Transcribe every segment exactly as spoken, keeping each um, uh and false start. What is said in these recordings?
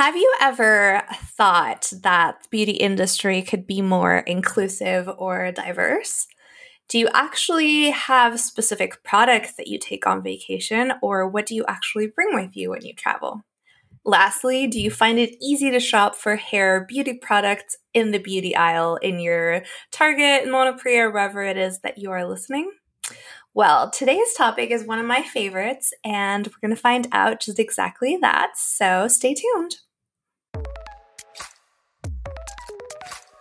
Have you ever thought that the beauty industry could be more inclusive or diverse? Do you actually have specific products that you take on vacation, or what do you actually bring with you when you travel? Lastly, do you find it easy to shop for hair beauty products in the beauty aisle in your Target, Monoprix, or wherever it is that you are listening? Well, today's topic is one of my favorites, and we're going to find out just exactly that, so stay tuned.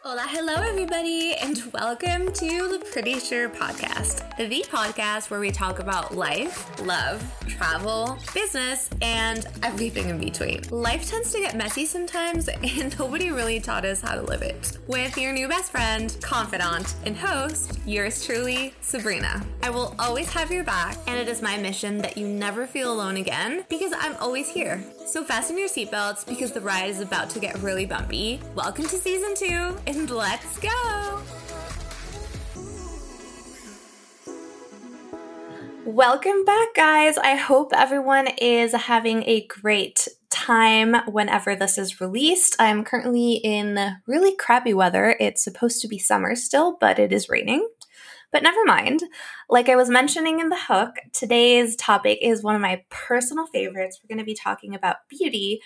Hola, hello everybody, and welcome to the Pretty Sure Podcast, the podcast where we talk about life, love, travel, business, and everything in between. Life tends to get messy sometimes, and nobody really taught us how to live it. With your new best friend, confidant, and host, yours truly, Sabrina. I will always have your back, and it is my mission that you never feel alone again, because I'm always here. So fasten your seatbelts, because the ride is about to get really bumpy. Welcome to season two, and let's go! Welcome back, guys. I hope everyone is having a great time whenever this is released. I'm currently in really crappy weather. It's supposed to be summer still, but it is raining. But never mind. Like I was mentioning in the hook, today's topic is one of my personal favorites. We're going to be talking about beauty,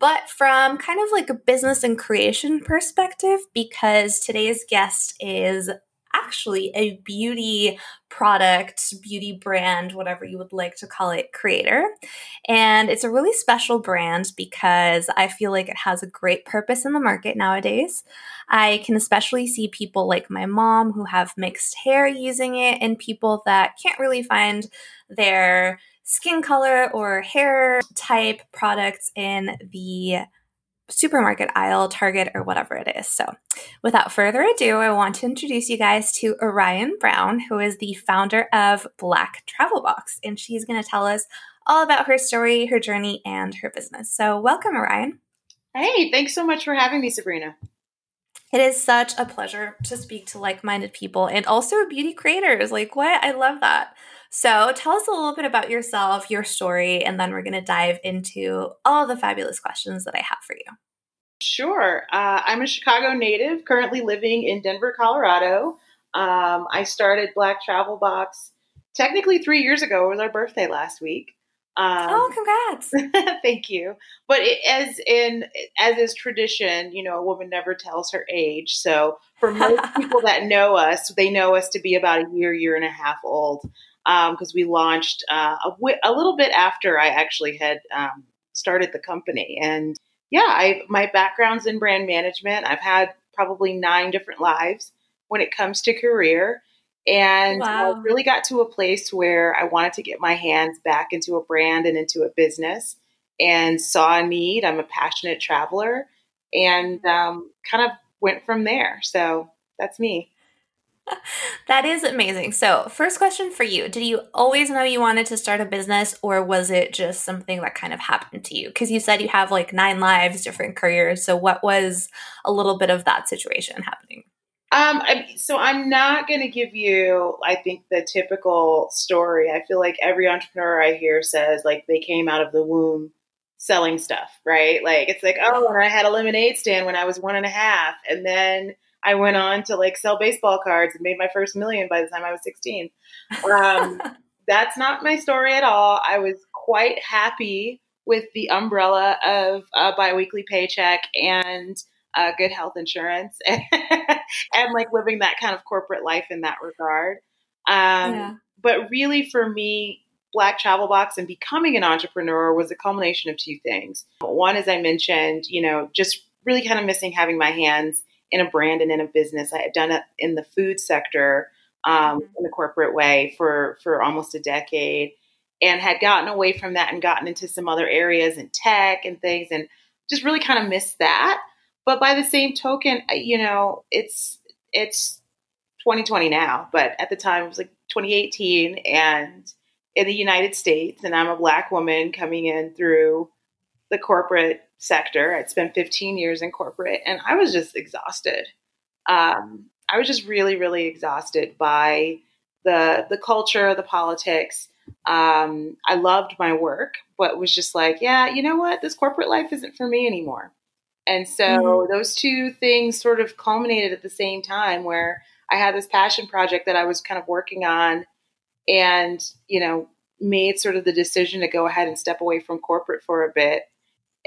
but from kind of like a business and creation perspective, because today's guest is actually a beauty product, beauty brand, whatever you would like to call it, creator. And it's a really special brand because I feel like it has a great purpose in the market nowadays. I can especially see people like my mom who have mixed hair using it, and people that can't really find their skin color or hair type products in the supermarket aisle, Target, or whatever it is. So without further ado, I want to introduce you guys to Orion Brown, who is the founder of Black Travel Box, and she's going to tell us all about her story, her journey, and her business. So welcome, Orion. Hey, thanks so much for having me, Sabrina. It is such a pleasure to speak to like-minded people and also beauty creators. Like, what? I love that. So tell us a little bit about yourself, your story, and then we're going to dive into all the fabulous questions that I have for you. Sure. Uh, I'm a Chicago native, currently living in Denver, Colorado. Um, I started Black Travel Box technically three years ago. It was our birthday last week. Um, oh, congrats. Thank you. But it, as in, as is tradition, you know, a woman never tells her age. So for most people that know us, they know us to be about a year, year and a half old. Because um, we launched uh, a, w- a little bit after I actually had um, started the company. And yeah, I, my background's in brand management. I've had probably nine different lives when it comes to career. And wow. I really got to a place where I wanted to get my hands back into a brand and into a business, and saw a need. I'm a passionate traveler, and um, kind of went from there. So that's me. That is amazing. So first question for you, did you always know you wanted to start a business, or was it just something that kind of happened to you? Because you said you have like nine lives, different careers. So what was a little bit of that situation happening? Um, I, so I'm not going to give you, I think, the typical story. I feel like every entrepreneur I hear says like they came out of the womb selling stuff, right? Like it's like, oh, and I had a lemonade stand when I was one and a half. And then I went on to like sell baseball cards and made my first million by the time I was sixteen. Um, that's not my story at all. I was quite happy with the umbrella of a biweekly paycheck and uh, good health insurance and, and like living that kind of corporate life in that regard. Um, yeah. But really for me, Black Travel Box and becoming an entrepreneur was a culmination of two things. One, as I mentioned, you know, just really kind of missing having my hands in a brand and in a business. I had done it in the food sector um, mm-hmm. in the corporate way for, for almost a decade, and had gotten away from that and gotten into some other areas and tech and things, and just really kind of missed that. But by the same token, you know, it's, it's twenty twenty now, but at the time it was like twenty eighteen and in the United States, and I'm a Black woman coming in through the corporate sector. I'd spent fifteen years in corporate, and I was just exhausted. Um, I was just really, really exhausted by the the culture, the politics, Um, I loved my work, but was just like, yeah, you know what? This corporate life isn't for me anymore. And so mm-hmm. those two things sort of culminated at the same time where I had this passion project that I was kind of working on and, you know, made sort of the decision to go ahead and step away from corporate for a bit.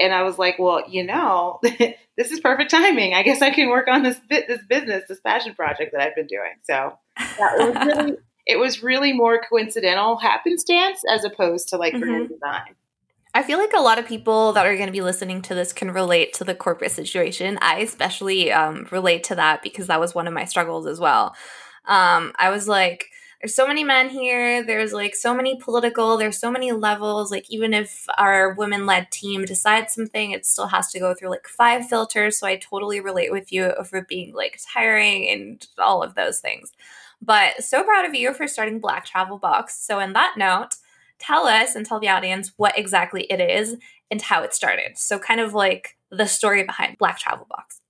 And I was like, well, you know, this is perfect timing. I guess I can work on this bit, this business, this passion project that I've been doing. So that was really, it was really more coincidental happenstance as opposed to like mm-hmm. career design. I feel like a lot of people that are going to be listening to this can relate to the corporate situation. I especially um, relate to that because that was one of my struggles as well. Um, I was like, there's so many men here. There's like so many political, there's so many levels. Like even if our women-led team decides something, it still has to go through like five filters. So I totally relate with you over being like tiring and all of those things. But so proud of you for starting Black Travel Box. So on that note, tell us and tell the audience what exactly it is and how it started. So kind of like the story behind Black Travel Box.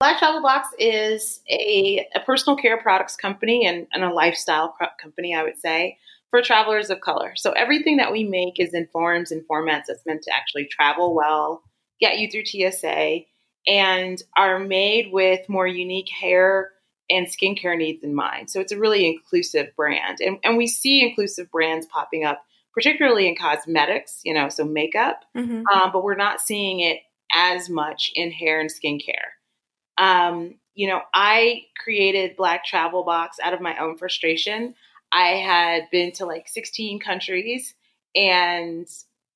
Black Travel Box is a, a personal care products company and, and a lifestyle pro- company, I would say, for travelers of color. So everything that we make is in forms and formats that's meant to actually travel well, get you through T S A, and are made with more unique hair and skincare needs in mind. So it's a really inclusive brand. And, and we see inclusive brands popping up, particularly in cosmetics, you know, so makeup, mm-hmm. um, but we're not seeing it as much in hair and skincare. Um, you know, I created Black Travel Box out of my own frustration. I had been to like sixteen countries and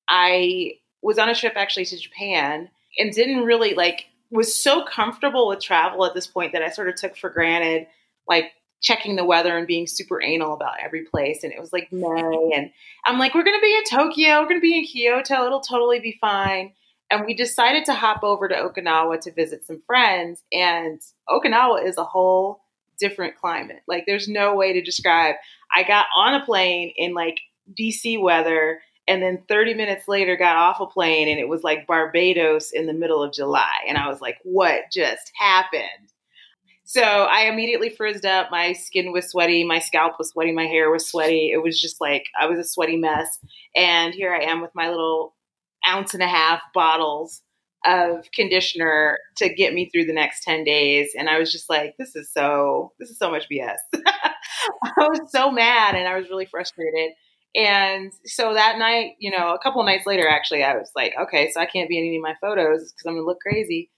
I was on a trip actually to Japan and didn't really like, was so comfortable with travel at this point that I sort of took for granted, like checking the weather and being super anal about every place. And it was like May and I'm like, we're going to be in Tokyo, we're going to be in Kyoto, it'll totally be fine. And we decided to hop over to Okinawa to visit some friends. And Okinawa is a whole different climate. Like there's no way to describe. I got on a plane in like D C weather and then thirty minutes later got off a plane and it was like Barbados in the middle of July. And I was like, what just happened? So I immediately frizzed up. My skin was sweaty. My scalp was sweaty. My hair was sweaty. It was just like, I was a sweaty mess. And here I am with my little ounce and a half bottles of conditioner to get me through the next ten days. And I was just like, this is so, this is so much B S. I was so mad and I was really frustrated. And so that night, you know, a couple of nights later, actually, I was like, okay, so I can't be in any of my photos because I'm going to look crazy.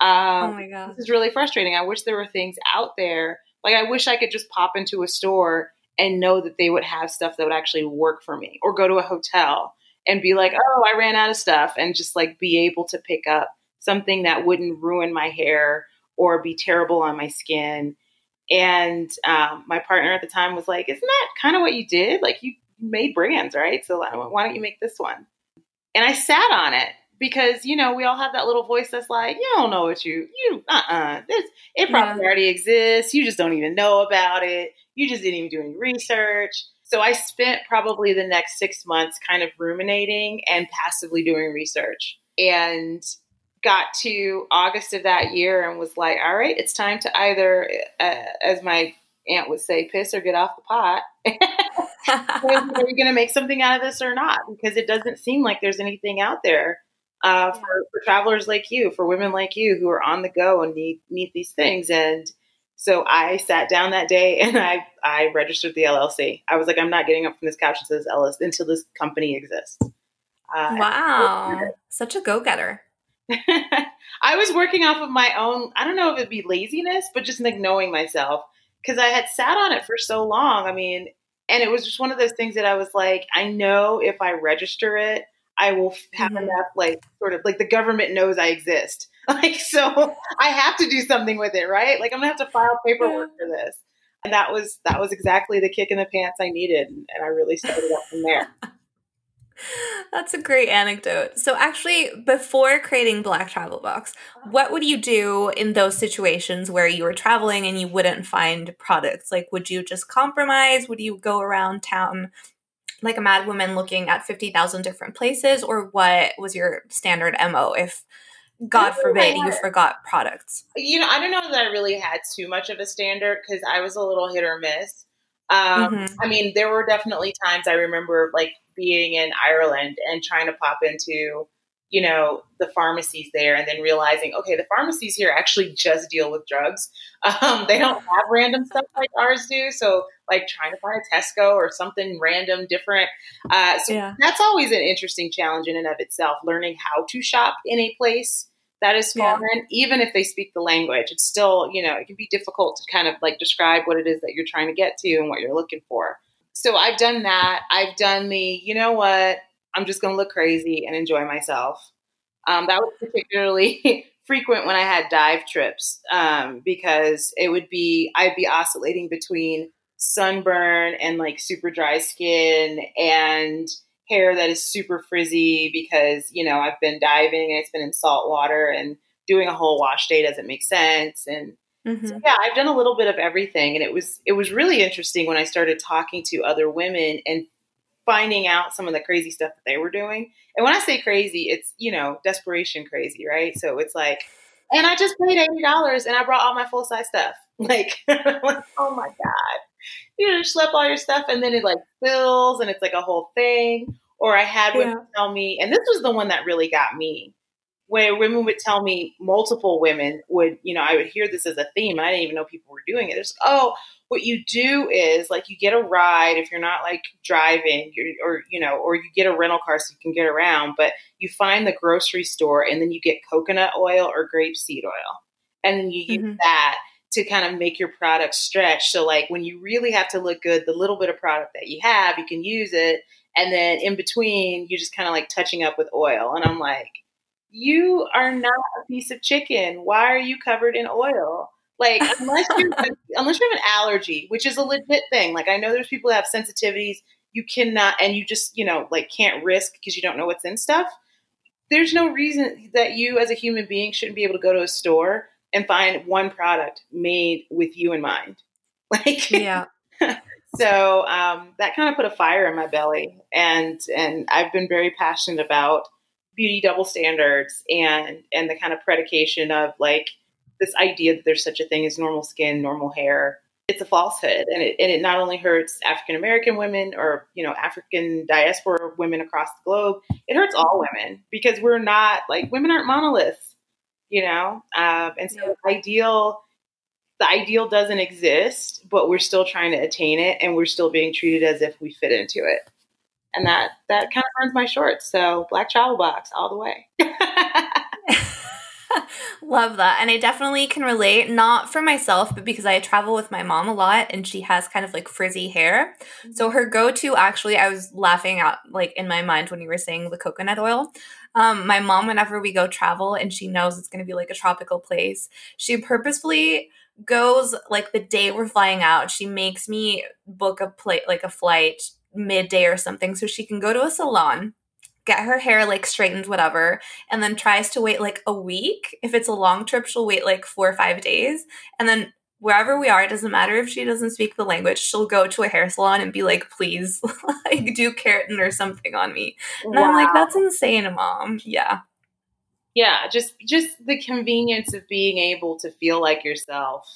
Um, oh my God. This is really frustrating. I wish there were things out there. Like I wish I could just pop into a store and know that they would have stuff that would actually work for me, or go to a hotel and be like, oh, I ran out of stuff, and just like be able to pick up something that wouldn't ruin my hair or be terrible on my skin. And um, my partner at the time was like, isn't that kind of what you did? Like you made brands, right? So why don't you make this one? And I sat on it because, you know, we all have that little voice that's like, you don't know what you, you, uh-uh. This, it probably yeah. already exists. You just don't even know about it. You just didn't even do any research. So I spent probably the next six months kind of ruminating and passively doing research, and got to August of that year and was like, all right, it's time to either, uh, as my aunt would say, piss or get off the pot. Are you going to make something out of this or not? Because it doesn't seem like there's anything out there uh, for, for travelers like you, for women like you who are on the go and need, need these things. And so I sat down that day and I, I registered the L L C. I was like, I'm not getting up from this couch until this, L L C, until this company exists. Uh, wow. Such a go-getter. I was working off of my own, I don't know if it'd be laziness, but just like knowing myself, because I had sat on it for so long. I mean, and it was just one of those things that I was like, I know if I register it, I will have mm-hmm. enough, like sort of like the government knows I exist. Like, so I have to do something with it, right? Like I'm gonna have to file paperwork for this. And that was, that was exactly the kick in the pants I needed. And I really started up from there. That's a great anecdote. So actually before creating Black Travel Box, what would you do in those situations where you were traveling and you wouldn't find products? Like, would you just compromise? Would you go around town like a mad woman looking at fifty thousand different places? Or what was your standard M O if God forbid you forgot products? You know, I don't know that I really had too much of a standard because I was a little hit or miss. Um, mm-hmm. I mean, there were definitely times I remember like being in Ireland and trying to pop into, you know, the pharmacies there and then realizing, okay, the pharmacies here actually just deal with drugs. Um, they don't have random stuff like ours do. So like trying to find a Tesco or something random different. Uh, so yeah. That's always an interesting challenge in and of itself, learning how to shop in a place that is foreign, yeah. even if they speak the language. It's still, you know, it can be difficult to kind of like describe what it is that you're trying to get to and what you're looking for. So I've done that. I've done the, you know what, I'm just going to look crazy and enjoy myself. Um, that was particularly frequent when I had dive trips um, because it would be, I'd be oscillating between sunburn and like super dry skin and hair that is super frizzy because, you know, I've been diving and it's been in salt water and doing a whole wash day doesn't make sense. And mm-hmm. so, yeah, I've done a little bit of everything. And it was, it was really interesting when I started talking to other women and finding out some of the crazy stuff that they were doing. And when I say crazy, it's, you know, desperation crazy, right? So it's like, and I just paid eighty dollars and I brought all my full size stuff. Like, like, oh my God. You just schlep all your stuff and then it like spills and it's like a whole thing. Or I had yeah. women tell me, and this was the one that really got me, where women would tell me, multiple women would, you know, I would hear this as a theme. I didn't even know people were doing it. There's, oh, what you do is like you get a ride if you're not like driving or, you know, or you get a rental car so you can get around, but you find the grocery store and then you get coconut oil or grapeseed oil. And then you mm-hmm. use that to kind of make your product stretch. So like when you really have to look good, the little bit of product that you have, you can use it. And then in between, you're just kind of like touching up with oil. And I'm like, you are not a piece of chicken. Why are you covered in oil? Like, unless you unless you have an allergy, which is a legit thing. Like, I know there's people that have sensitivities. You cannot, and you just, you know, like can't risk because you don't know what's in stuff. There's no reason that you as a human being shouldn't be able to go to a store and find one product made with you in mind. Like, yeah. so um, that kind of put a fire in my belly. And, and I've been very passionate about beauty double standards and, and the kind of predication of like this idea that there's such a thing as normal skin, normal hair. It's a falsehood. And it, and it not only hurts African-American women or, you know, African diaspora women across the globe, it hurts all women because we're not like, women aren't monoliths, you know? Um, and so yeah. the ideal, the ideal doesn't exist, but we're still trying to attain it and we're still being treated as if we fit into it. And that, that kind of burns my shorts. So Black Travel Box all the way. Love that. And I definitely can relate, not for myself, but because I travel with my mom a lot and she has kind of like frizzy hair. Mm-hmm. So her go-to, actually, I was laughing out like in my mind when you were saying the coconut oil. Um, my mom, whenever we go travel and she knows it's going to be like a tropical place, she purposefully goes like the day we're flying out. She makes me book a plate, like a flight midday or something so she can go to a salon, get her hair like straightened, whatever, and then tries to wait like a week. If it's a long trip, she'll wait like four or five days. And then wherever we are, it doesn't matter if she doesn't speak the language, she'll go to a hair salon and be like, please like do keratin or something on me. And wow. I'm like, that's insane, Mom. Yeah. Yeah. Just, just the convenience of being able to feel like yourself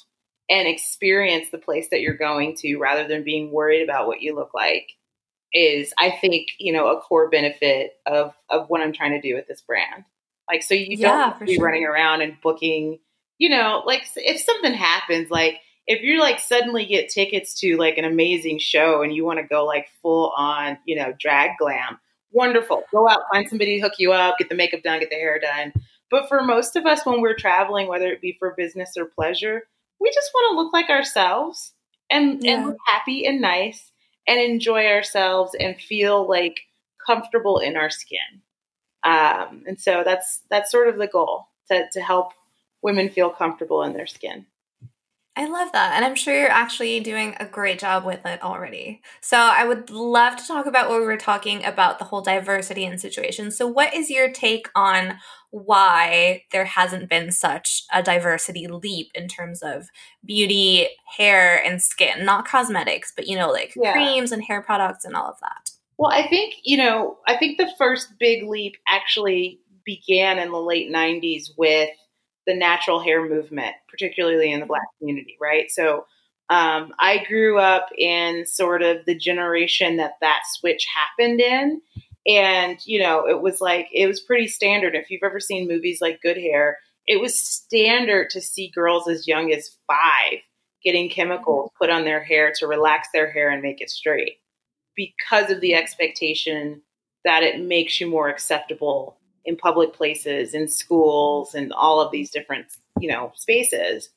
and experience the place that you're going to rather than being worried about what you look like is, I think, you know, a core benefit of, of what I'm trying to do with this brand. Like, so you don't yeah, have to be sure. running around and booking, you know, like if something happens, like if you like suddenly get tickets to like an amazing show and you want to go like full on, you know, drag glam, wonderful. Go out, find somebody to hook you up, get the makeup done, get the hair done. But for most of us, when we're traveling, whether it be for business or pleasure, we just want to look like ourselves and, yeah. and look happy and nice. And enjoy ourselves and feel like comfortable in our skin. Um, and so that's that's sort of the goal, to, to help women feel comfortable in their skin. I love that. And I'm sure you're actually doing a great job with it already. So I would love to talk about what we were talking about, the whole diversity and situation. So what is your take on why there hasn't been such a diversity leap in terms of beauty, hair, and skin, not cosmetics, but, you know, like yeah. creams and hair products and all of that? Well, I think, you know, I think the first big leap actually began in the late nineties with the natural hair movement, particularly in the Black community, right? So Um, I grew up in sort of the generation that that switch happened in. And, you know, it was like, it was pretty standard. If you've ever seen movies like Good Hair, it was standard to see girls as young as five getting chemicals put on their hair to relax their hair and make it straight, because of the expectation that it makes you more acceptable in public places, in schools, and all of these different, you know, spaces,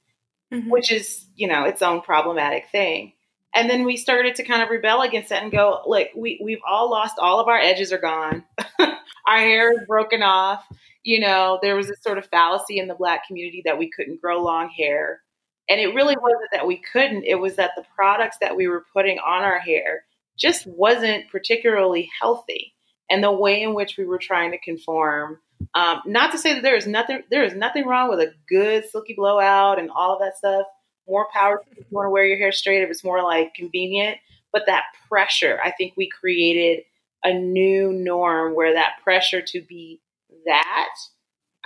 mm-hmm. which is, you know, its own problematic thing. And then we started to kind of rebel against it and go, like, we, we've all lost, all of our edges are gone. Our hair is broken off. You know, there was this sort of fallacy in the Black community that we couldn't grow long hair. And it really wasn't that we couldn't. It was that the products that we were putting on our hair just wasn't particularly healthy. And the way in which we were trying to conform, um, not to say that there is nothing, there is nothing wrong with a good silky blowout and all of that stuff. More power if you want to wear your hair straight, if it's more like convenient. But that pressure, I think we created a new norm where that pressure to be that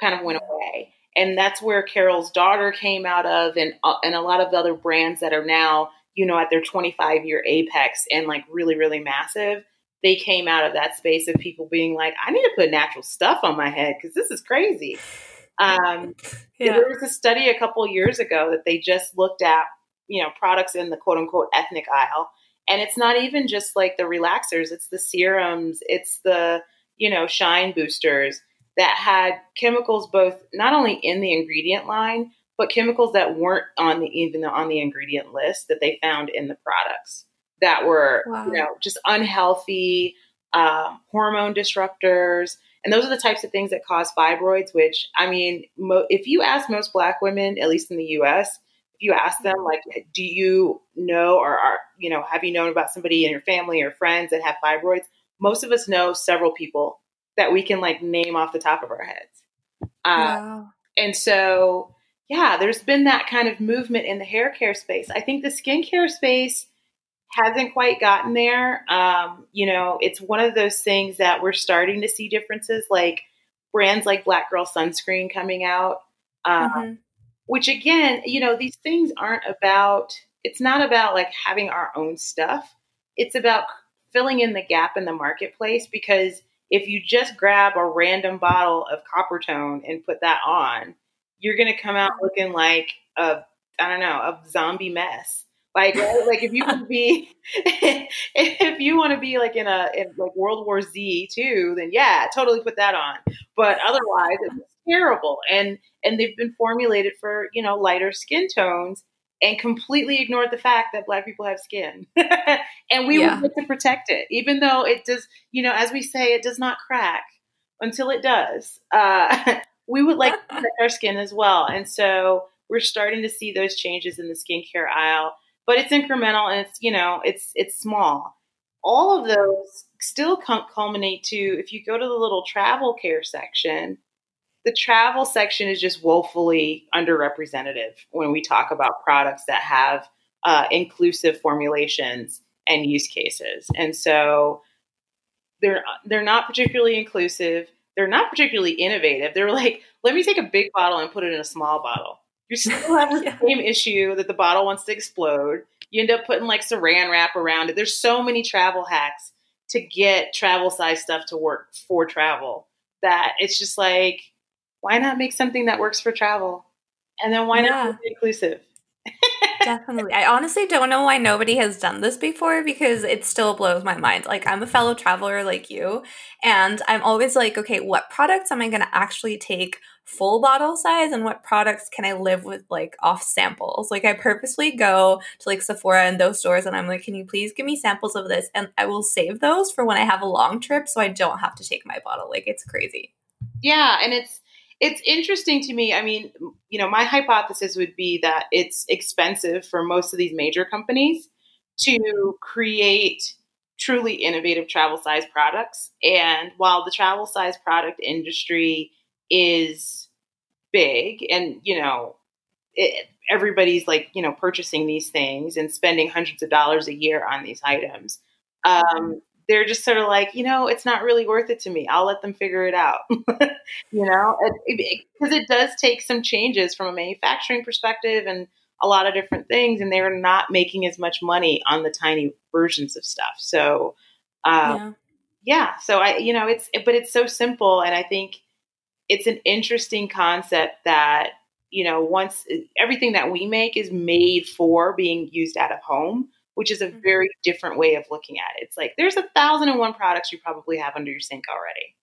kind of went away. And that's where Carol's Daughter came out of, and uh, and a lot of the other brands that are now, you know, at their twenty-five year apex and like really, really massive. They came out of that space of people being like, I need to put natural stuff on my head because this is crazy. Um, yeah. There was a study a couple of years ago that they just looked at, you know, products in the quote unquote ethnic aisle. And it's not even just like the relaxers, it's the serums, it's the, you know, shine boosters that had chemicals, both not only in the ingredient line, but chemicals that weren't on the, even on the ingredient list that they found in the products that were, wow. you know, just unhealthy, uh, hormone disruptors. And those are the types of things that cause fibroids, which, I mean, mo- if you ask most Black women, at least in the U S, if you ask them, like, do you know, or are, you know, have you known about somebody in your family or friends that have fibroids? Most of us know several people that we can like name off the top of our heads. Uh, wow. And so, yeah, there's been that kind of movement in the hair care space. I think the skincare space hasn't quite gotten there. Um, you know, it's one of those things that we're starting to see differences, like brands like Black Girl Sunscreen coming out, um, mm-hmm. which again, you know, these things aren't about, it's not about like having our own stuff. It's about filling in the gap in the marketplace, because if you just grab a random bottle of Coppertone and put that on, you're going to come out looking like a, I don't know, a zombie mess. Like, like if you want to be, if you want to be like in a in like World War Z too, then yeah, totally put that on. But otherwise, it's terrible. And and they've been formulated for, you know, lighter skin tones, and completely ignored the fact that Black people have skin, and we yeah. want to protect it, even though it does. You know, as we say, it does not crack until it does. Uh, we would like to protect our skin as well, and so we're starting to see those changes in the skincare aisle. But it's incremental, and it's, you know, it's, it's small. All of those still culminate to, if you go to the little travel care section, the travel section is just woefully underrepresented when we talk about products that have uh, inclusive formulations and use cases. And so they're, they're not particularly inclusive. They're not particularly innovative. They're like, let me take a big bottle and put it in a small bottle. You still have the yeah. same issue that the bottle wants to explode. You end up putting like saran wrap around it. There's so many travel hacks to get travel size stuff to work for travel that it's just like, why not make something that works for travel? And then why yeah. not be inclusive? Definitely. I honestly don't know why nobody has done this before, because it still blows my mind. Like, I'm a fellow traveler like you, and I'm always like, okay, what products am I going to actually take full bottle size, and what products can I live with like off samples? Like, I purposely go to like Sephora and those stores, and I'm like, can you please give me samples of this? And I will save those for when I have a long trip, so I don't have to take my bottle. Like, it's crazy. Yeah. And it's, It's interesting to me. I mean, you know, my hypothesis would be that it's expensive for most of these major companies to create truly innovative travel size products. And while the travel size product industry is big, and, you know, it, everybody's like, you know, purchasing these things and spending hundreds of dollars a year on these items, um, they're just sort of like, you know, it's not really worth it to me. I'll let them figure it out, you know, because it, it, it does take some changes from a manufacturing perspective and a lot of different things, and they were not making as much money on the tiny versions of stuff. So, um, yeah. yeah, so I, you know, it's, but it's so simple. And I think it's an interesting concept that, you know, once everything that we make is made for being used out of home, which is a very different way of looking at it. It's like, there's a thousand and one products you probably have under your sink already.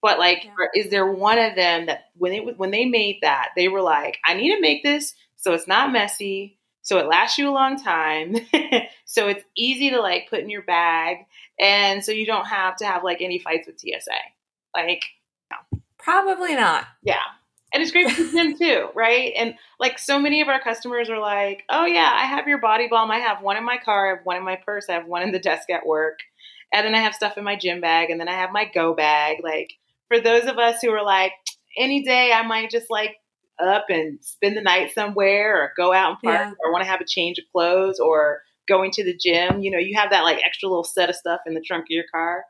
But like, yeah. is there one of them that when it when they made that, they were like, I need to make this so it's not messy, so it lasts you a long time, so it's easy to like put in your bag, and so you don't have to have like any fights with T S A. Like, no. Probably not. Yeah. And it's great for them too, right? And like so many of our customers are like, oh yeah, I have your body balm. I have one in my car. I have one in my purse. I have one in the desk at work. And then I have stuff in my gym bag. And then I have my go bag. Like, for those of us who are like, any day I might just like up and spend the night somewhere or go out and park yeah. or want to have a change of clothes or going to the gym, you know, you have that like extra little set of stuff in the trunk of your car.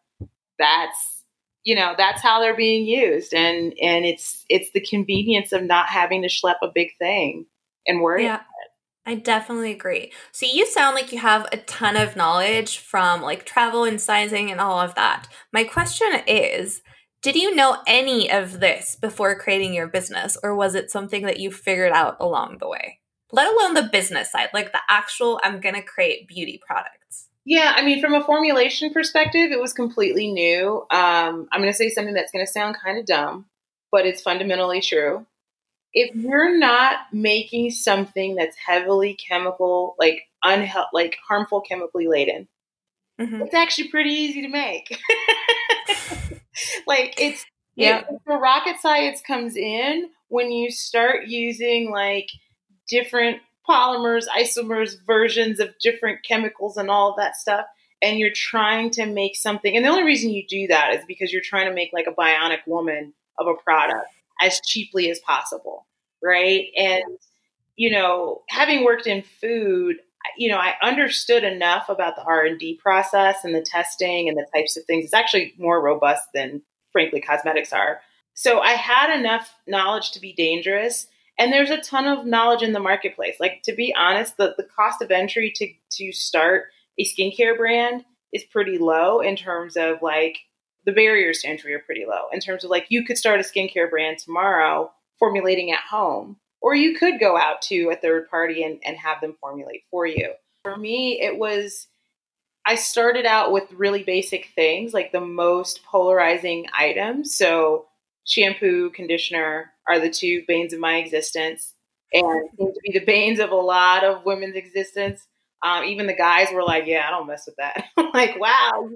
That's, you know, that's how they're being used. And, and it's, it's the convenience of not having to schlep a big thing and worry yeah. about it. I definitely agree. So you sound like you have a ton of knowledge from like travel and sizing and all of that. My question is, did you know any of this before creating your business, or was it something that you figured out along the way? Let alone the business side, like the actual, I'm going to create beauty products. Yeah. I mean, from a formulation perspective, it was completely new. Um, I'm going to say something that's going to sound kind of dumb, but it's fundamentally true. If you're not making something that's heavily chemical, like unhe- like harmful, chemically laden, mm-hmm. it's actually pretty easy to make. Like it's, yeah. It, the rocket science comes in when you start using like different polymers, isomers, versions of different chemicals and all that stuff. And you're trying to make something. And the only reason you do that is because you're trying to make like a bionic woman of a product as cheaply as possible. Right. And, you know, having worked in food, you know, I understood enough about the R and D process and the testing and the types of things. It's actually more robust than, frankly, cosmetics are. So I had enough knowledge to be dangerous. And there's a ton of knowledge in the marketplace. Like, to be honest, the, the cost of entry to, to start a skincare brand is pretty low in terms of like the barriers to entry are pretty low in terms of like, you could start a skincare brand tomorrow formulating at home. Or you could go out to a third party and, and have them formulate for you. For me, it was, I started out with really basic things, like the most polarizing items. So shampoo, conditioner are the two banes of my existence, and seem to be the banes of a lot of women's existence. Um, even the guys were like, yeah, I don't mess with that. I'm like, wow,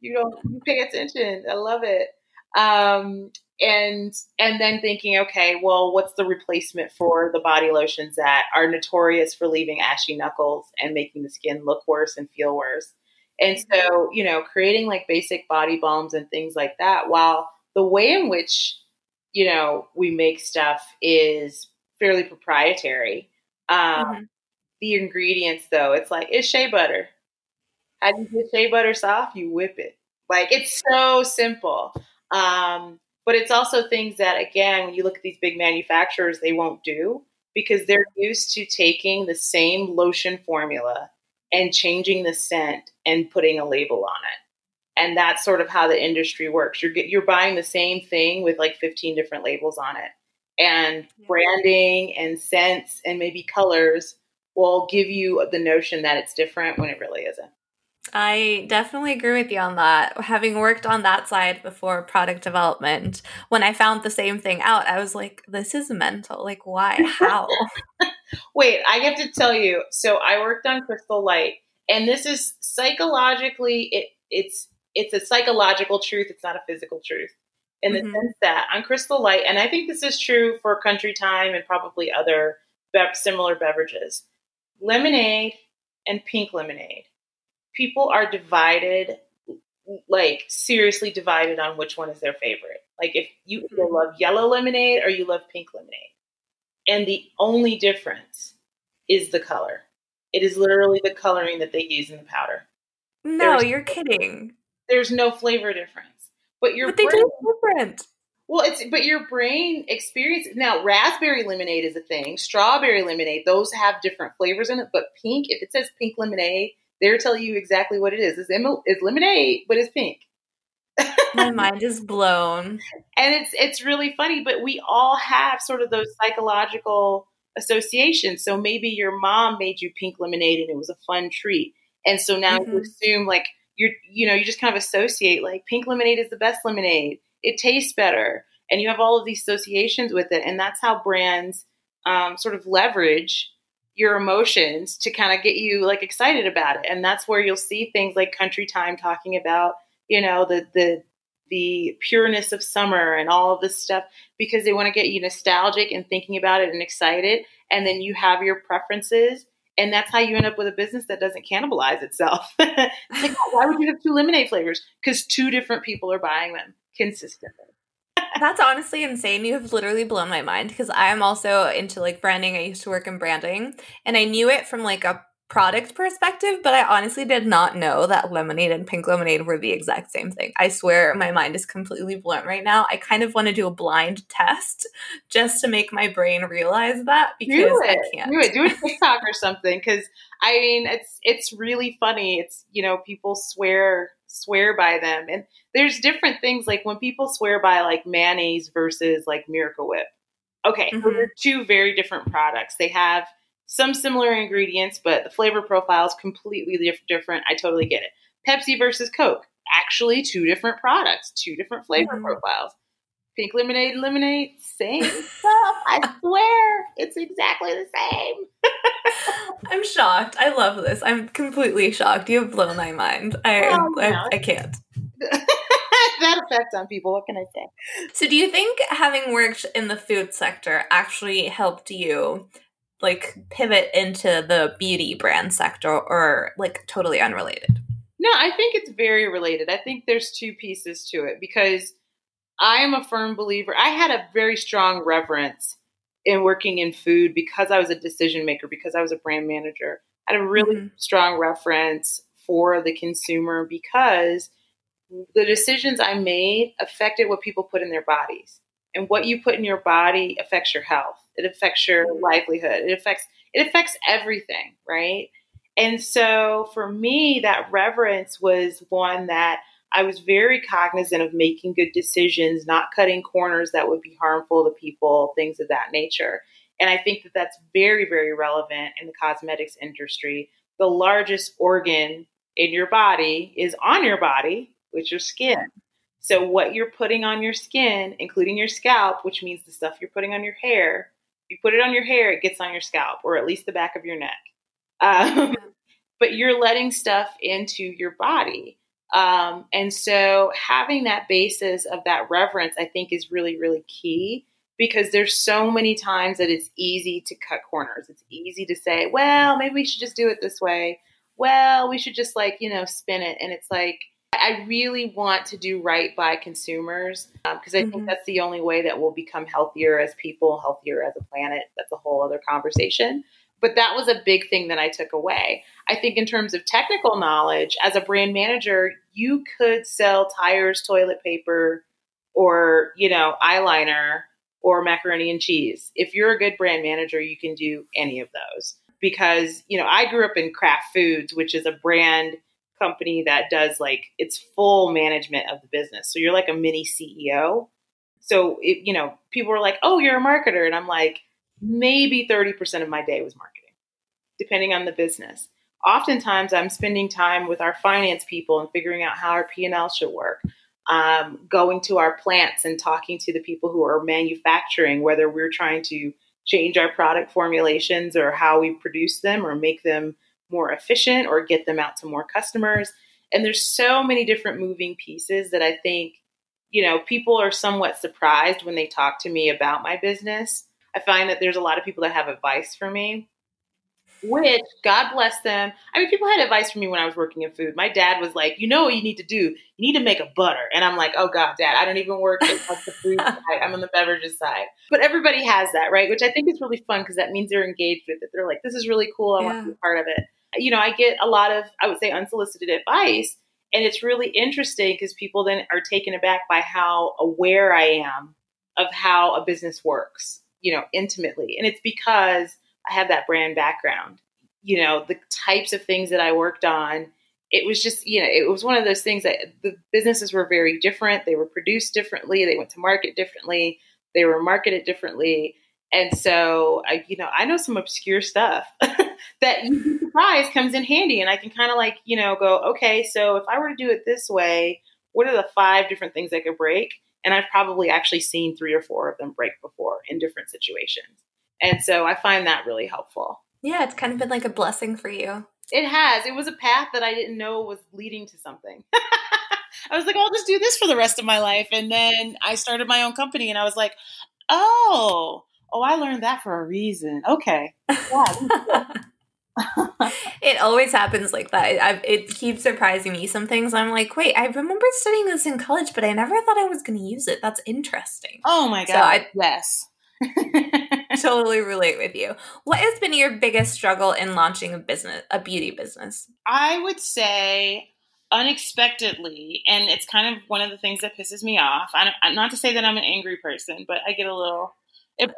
you don't you pay attention. I love it. Um, And and then thinking, okay, well, what's the replacement for the body lotions that are notorious for leaving ashy knuckles and making the skin look worse and feel worse? And so, you know, creating like basic body balms and things like that, while the way in which, you know, we make stuff is fairly proprietary. Um, mm-hmm. The ingredients, though, it's like, it's shea butter. How do you get shea butter soft? You whip it. Like, it's so simple. Um, But it's also things that, again, when you look at these big manufacturers, they won't do because they're used to taking the same lotion formula and changing the scent and putting a label on it. And that's sort of how the industry works. You're you're buying the same thing with like fifteen different labels on it. And yeah. branding and scents and maybe colors will give you the notion that it's different when it really isn't. I definitely agree with you on that. Having worked on that side before, product development, when I found the same thing out, I was like, this is mental. Like, why? How? Wait, I have to tell you. So I worked on Crystal Light, and this is psychologically, it, it's it's a psychological truth. It's not a physical truth in the mm-hmm. sense that on Crystal Light, and I think this is true for Country Time and probably other bev- similar beverages, lemonade and pink lemonade. People are divided, like seriously divided on which one is their favorite. Like if you either love yellow lemonade or you love pink lemonade. And the only difference is the color. It is literally the coloring that they use in the powder. No, there's, you're kidding. There's no flavor difference. But, your but they brain, taste different. Well, it's but your brain experience now. Raspberry lemonade is a thing. Strawberry lemonade, those have different flavors in it. But pink, if it says pink lemonade, they're telling you exactly what it is. It's, it's lemonade, but it's pink. My mind is blown. And it's it's really funny. But we all have sort of those psychological associations. So maybe your mom made you pink lemonade, and it was a fun treat. And so now mm-hmm. you assume like you're you know you just kind of associate like pink lemonade is the best lemonade. It tastes better. And you have all of these associations with it. And that's how brands um, sort of leverage your emotions to kind of get you like excited about it. And that's where you'll see things like Country Time talking about, you know, the, the, the pureness of summer and all of this stuff, because they want to get you nostalgic and thinking about it and excited. And then you have your preferences. And that's how you end up with a business that doesn't cannibalize itself. It's like, why would you have two lemonade flavors? Because two different people are buying them consistently. That's honestly insane. You have literally blown my mind, because I'm also into like branding. I used to work in branding, and I knew it from like a product perspective, but I honestly did not know that lemonade and pink lemonade were the exact same thing. I swear my mind is completely blown right now. I kind of want to do a blind test just to make my brain realize that, because do it. I can't. Do it. Do a TikTok or something, because I mean, it's it's really funny. It's, you know, people swear swear by them. And there's different things, like when people swear by like mayonnaise versus like Miracle Whip. Okay, mm-hmm. so they're two very different products. They have some similar ingredients, but the flavor profile is completely diff- different. I totally get it. Pepsi versus Coke, actually two different products, two different flavor mm-hmm. profiles. Pink lemonade and lemonade, same stuff. I swear it's exactly the same. I'm shocked. I love this. I'm completely shocked. You have blown my mind. I oh, I, no. I can't. That effect on people, what can I say? So do you think having worked in the food sector actually helped you like pivot into the beauty brand sector, or like totally unrelated? No, I think it's very related. I think there's two pieces to it, because I am a firm believer. I had a very strong reverence in working in food because I was a decision maker, because I was a brand manager. I had a really mm-hmm. strong reference for the consumer, because the decisions I made affected what people put in their bodies. And what you put in your body affects your health. It affects your mm-hmm. livelihood. It affects it affects everything, right? And so for me, that reverence was one that I was very cognizant of, making good decisions, not cutting corners that would be harmful to people, things of that nature. And I think that that's very, very relevant in the cosmetics industry. The largest organ in your body is on your body, which is skin. So what you're putting on your skin, including your scalp, which means the stuff you're putting on your hair, if you put it on your hair, it gets on your scalp, or at least the back of your neck. Um, but you're letting stuff into your body. Um, and so having that basis of that reverence, I think, is really, really key, because there's so many times that it's easy to cut corners. It's easy to say, well, maybe we should just do it this way. Well, we should just like, you know, spin it. And it's like, I really want to do right by consumers, because um, I mm-hmm. think that's the only way that we'll become healthier as people, healthier as a planet. That's a whole other conversation. But that was a big thing that I took away. I think in terms of technical knowledge, as a brand manager, you could sell tires, toilet paper, or, you know, eyeliner, or macaroni and cheese. If you're a good brand manager, you can do any of those. Because, you know, I grew up in Kraft Foods, which is a brand company that does like its full management of the business. So you're like a mini C E O. So, it, you know, people are like, oh, you're a marketer. And I'm like, maybe thirty percent of my day was marketing, depending on the business. Oftentimes, I'm spending time with our finance people and figuring out how our P and L should work, um, going to our plants and talking to the people who are manufacturing, whether we're trying to change our product formulations or how we produce them or make them more efficient or get them out to more customers. And there's so many different moving pieces that I think, you know, people are somewhat surprised when they talk to me about my business. I find that there's a lot of people that have advice for me, which, God bless them. I mean, people had advice for me when I was working in food. My dad was like, you know what you need to do? You need to make a butter. And I'm like, oh, God, Dad, I don't even work at the food side. I'm on the beverages side. But everybody has that, right? Which I think is really fun, because that means they're engaged with it. They're like, this is really cool. I yeah. want to be part of it. You know, I get a lot of, I would say, unsolicited advice. And it's really interesting, because people then are taken aback by how aware I am of how a business works, you know, intimately. And it's because I have that brand background, you know, the types of things that I worked on. It was just, you know, it was one of those things that the businesses were very different. They were produced differently. They went to market differently. They were marketed differently. And so, I, you know, I know some obscure stuff that you'd be surprised comes in handy. And I can kind of like, you know, go, okay, so if I were to do it this way, what are the five different things I could break? And I've probably actually seen three or four of them break before in different situations. And so I find that really helpful. Yeah, it's kind of been like a blessing for you. It has. It was a path that I didn't know was leading to something. I was like, I'll just do this for the rest of my life. And then I started my own company and I was like, oh, oh, I learned that for a reason. Okay. Yeah. It always happens like that. I've, it keeps surprising me. Some things I'm like, wait, I remember studying this in college, but I never thought I was going to use it. That's interesting. Oh my God. So I, yes. Totally relate with you. What has been your biggest struggle in launching a business, a beauty business? I would say unexpectedly, and it's kind of one of the things that pisses me off. I don't, not to say that I'm an angry person, but I get a little,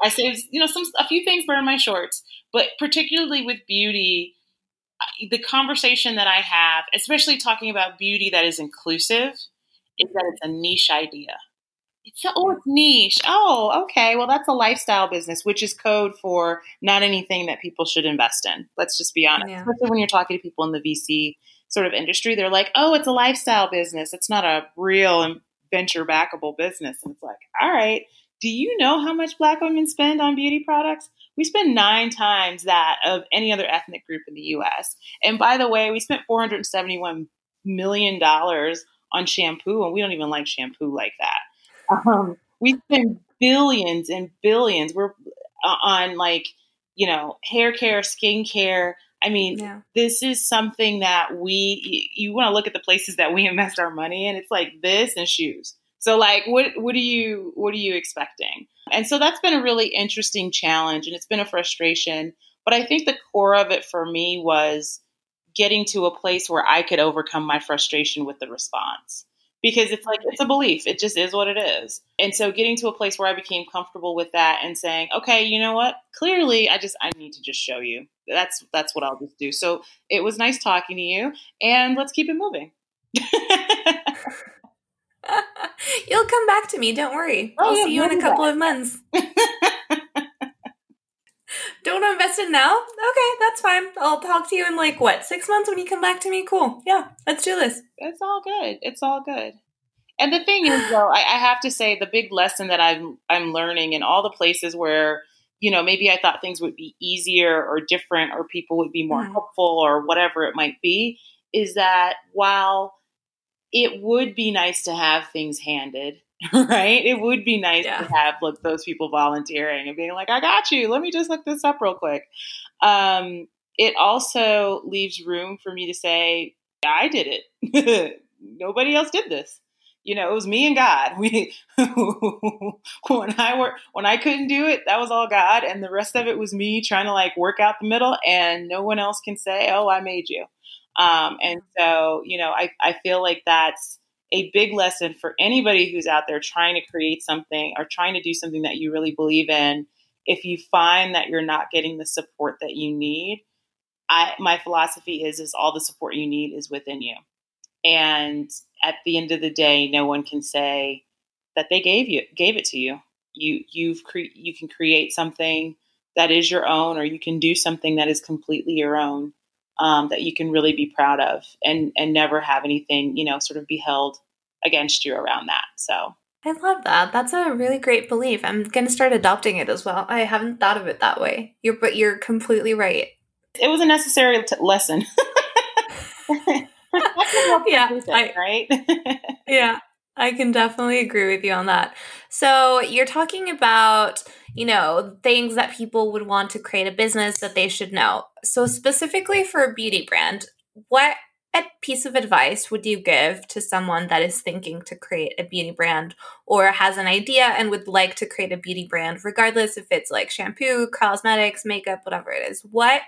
I say, you know, some a few things burn my shorts, but particularly with beauty, the conversation that I have, especially talking about beauty that is inclusive, is that it's a niche idea. It's oh, it's niche. Oh, okay. Well, that's a lifestyle business, which is code for not anything that people should invest in. Let's just be honest. Yeah. Especially when you're talking to people in the V C sort of industry, they're like, oh, it's a lifestyle business. It's not a real venture backable business. And it's like, all right, do you know how much Black women spend on beauty products? We spend nine times that of any other ethnic group in the U S. And by the way, we spent four hundred seventy-one million dollars on shampoo, and we don't even like shampoo like that. Um, we spend billions and billions we're uh, on like, you know, hair care, skin care. I mean, yeah. This is something that we, you, you want to look at the places that we invest our money in. It's like this and shoes. So like, what, what are you, what are you expecting? And so that's been a really interesting challenge and it's been a frustration, but I think the core of it for me was getting to a place where I could overcome my frustration with the response. Because it's like, it's a belief. It just is what it is. And so getting to a place where I became comfortable with that and saying, okay, you know what? Clearly, I just, I need to just show you. That's, that's what I'll just do. So it was nice talking to you and let's keep it moving. You'll come back to me. Don't worry. Oh, I'll yeah, see you in a couple that. of months. Don't invest in now? Okay, that's fine. I'll talk to you in like, what, six months when you come back to me? Cool. Yeah, let's do this. It's all good. It's all good. And the thing is, though, I, I have to say the big lesson that I'm, I'm learning in all the places where, you know, maybe I thought things would be easier or different or people would be more mm-hmm. helpful or whatever it might be, is that while it would be nice to have things handed, right? It would be nice yeah. to have like, those people volunteering and being like, I got you. Let me just look this up real quick. Um, it also leaves room for me to say, I did it. Nobody else did this. You know, it was me and God. We when I were when I couldn't do it, that was all God. And the rest of it was me trying to like work out the middle and no one else can say, oh, I made you. Um, and so, you know, I, I feel like that's a big lesson for anybody who's out there trying to create something or trying to do something that you really believe in. If you find that you're not getting the support that you need, I, my philosophy is, is all the support you need is within you. And at the end of the day, no one can say that they gave you, gave it to you. You, you've cre- you can create something that is your own, or you can do something that is completely your own. Um, that you can really be proud of and, and never have anything, you know, sort of be held against you around that. So I love that. That's a really great belief. I'm going to start adopting it as well. I haven't thought of it that way. You're, but you're completely right. It was a necessary t- lesson. yeah. I, right. yeah. I can definitely agree with you on that. So you're talking about, you know, things that people would want to create a business that they should know. So specifically for a beauty brand, what a piece of advice would you give to someone that is thinking to create a beauty brand or has an idea and would like to create a beauty brand, regardless if it's like shampoo, cosmetics, makeup, whatever it is? What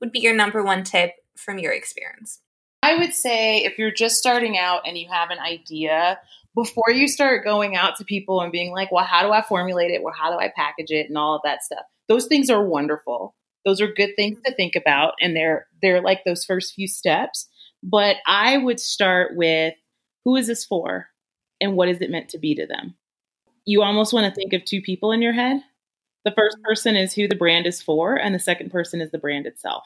would be your number one tip from your experience? I would say if you're just starting out and you have an idea, before you start going out to people and being like, well, how do I formulate it? Well, how do I package it? And all of that stuff. Those things are wonderful. Those are good things to think about. And they're, they're like those first few steps. But I would start with, who is this for? And what is it meant to be to them? You almost want to think of two people in your head. The first person is who the brand is for, and the second person is the brand itself.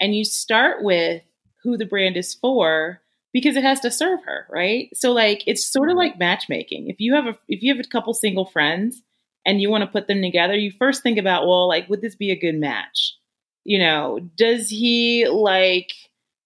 And you start with who the brand is for because it has to serve her, right? So like, it's sort of like matchmaking. If you have a, if you have a couple single friends and you want to put them together, you first think about, well, like, would this be a good match? You know, does he like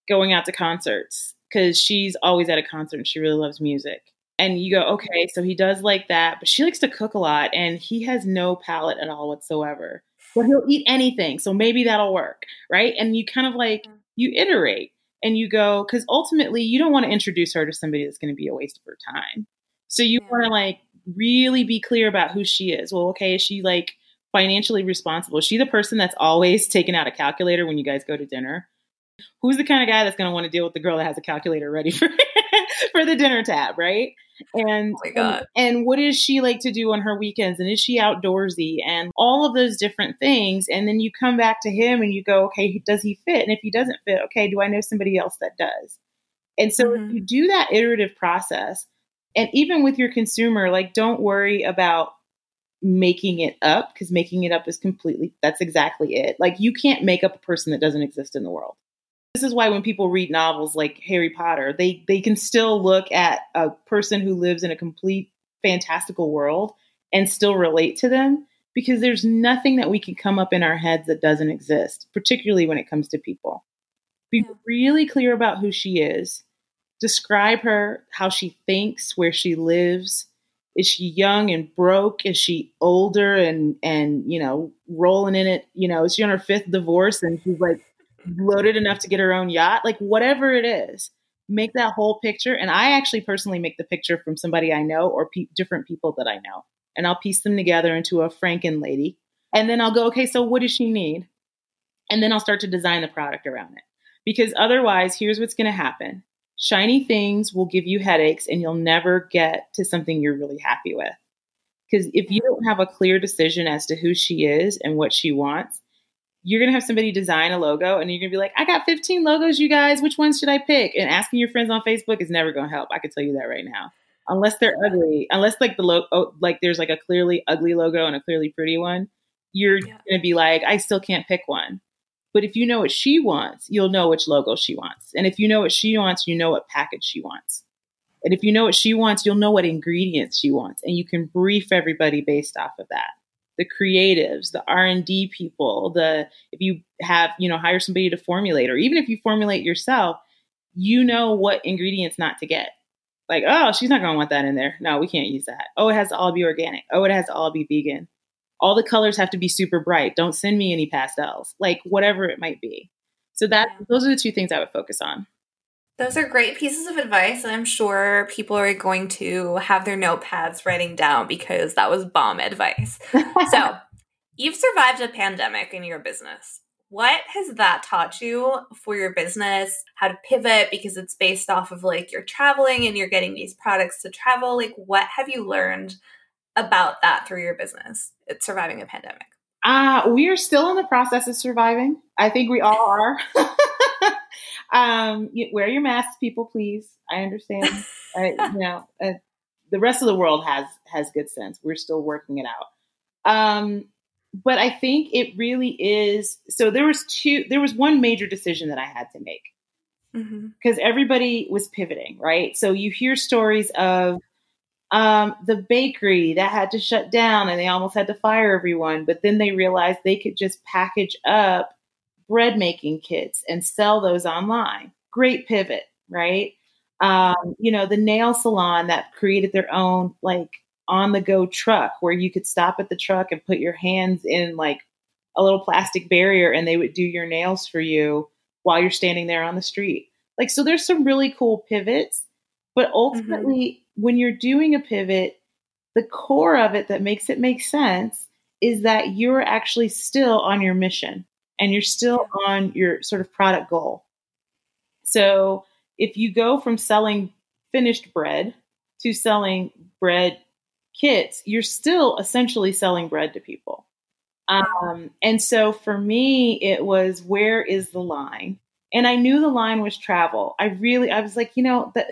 going out to concerts? Because she's always at a concert and she really loves music. And you go, okay, so he does like that, but she likes to cook a lot and he has no palate at all whatsoever. But he'll eat anything. So maybe that'll work, right? And you kind of like, you iterate and you go, because ultimately you don't want to introduce her to somebody that's going to be a waste of her time. So you want to like really be clear about who she is. Well, okay, is she like financially responsible? Is she the person that's always taking out a calculator when you guys go to dinner? Who's the kind of guy that's going to want to deal with the girl that has a calculator ready for, for the dinner tab, right? And, oh my God. and and what does she like to do on her weekends? And is she outdoorsy? And all of those different things. And then you come back to him and you go, okay, does he fit? And if he doesn't fit, okay, do I know somebody else that does? And so mm-hmm. if you do that iterative process, and even with your consumer, like, don't worry about making it up, because making it up is completely, that's exactly it. Like, you can't make up a person that doesn't exist in the world. This is why when people read novels like Harry Potter, they, they can still look at a person who lives in a complete fantastical world and still relate to them, because there's nothing that we can come up in our heads that doesn't exist, particularly when it comes to people. Be really clear about who she is. Describe her, how she thinks, where she lives. Is she young and broke? Is she older and, and, you know, rolling in it? You know, is she on her fifth divorce and she's like, loaded enough to get her own yacht? Like, whatever it is, make that whole picture. And I actually personally make the picture from somebody I know or pe- different people that I know, and I'll piece them together into a Franken lady. And then I'll go, okay, so what does she need? And then I'll start to design the product around it, because otherwise, here's what's going to happen. Shiny things will give you headaches and you'll never get to something you're really happy with. Because if you don't have a clear decision as to who she is and what she wants, you're going to have somebody design a logo and you're going to be like, I got fifteen logos, you guys, which ones should I pick? And asking your friends on Facebook is never going to help. I could tell you that right now, unless they're ugly, unless like the logo, oh, like there's like a clearly ugly logo and a clearly pretty one. You're yeah. going to be like, I still can't pick one. But if you know what she wants, you'll know which logo she wants. And if you know what she wants, you know what package she wants. And if you know what she wants, you'll know what ingredients she wants. And you can brief everybody based off of that. The creatives, the R and D people, the, if you have, you know, hire somebody to formulate, or even if you formulate yourself, you know what ingredients not to get. Like, oh, she's not going to want that in there. No, we can't use that. Oh, it has to all be organic. Oh, it has to all be vegan. All the colors have to be super bright. Don't send me any pastels, like whatever it might be. So that, those are the two things I would focus on. Those are great pieces of advice, and I'm sure people are going to have their notepads writing down, because that was bomb advice. So, you've survived a pandemic in your business. What has that taught you for your business? How to pivot, because it's based off of like you're traveling and you're getting these products to travel. Like, what have you learned about that through your business? It's surviving a pandemic. Uh, we are still in the process of surviving. I think we all are. Um, you, wear your masks, people, please. I understand. I, you know, uh, the rest of the world has, has good sense. We're still working it out. Um, but I think it really is. So there was two, there was one major decision that I had to make, because mm-hmm. everybody was pivoting, right? So you hear stories of, um, the bakery that had to shut down and they almost had to fire everyone, but then they realized they could just package up bread making kits and sell those online. Great pivot, right? Um, you know, the nail salon that created their own like on the go truck where you could stop at the truck and put your hands in like a little plastic barrier and they would do your nails for you while you're standing there on the street. Like, so there's some really cool pivots, but ultimately mm-hmm. when you're doing a pivot, the core of it that makes it make sense is that you're actually still on your mission. And you're still on your sort of product goal. So if you go from selling finished bread to selling bread kits, you're still essentially selling bread to people. Um, and so for me, it was, where is the line? And I knew the line was travel. I really, I was like, you know, the,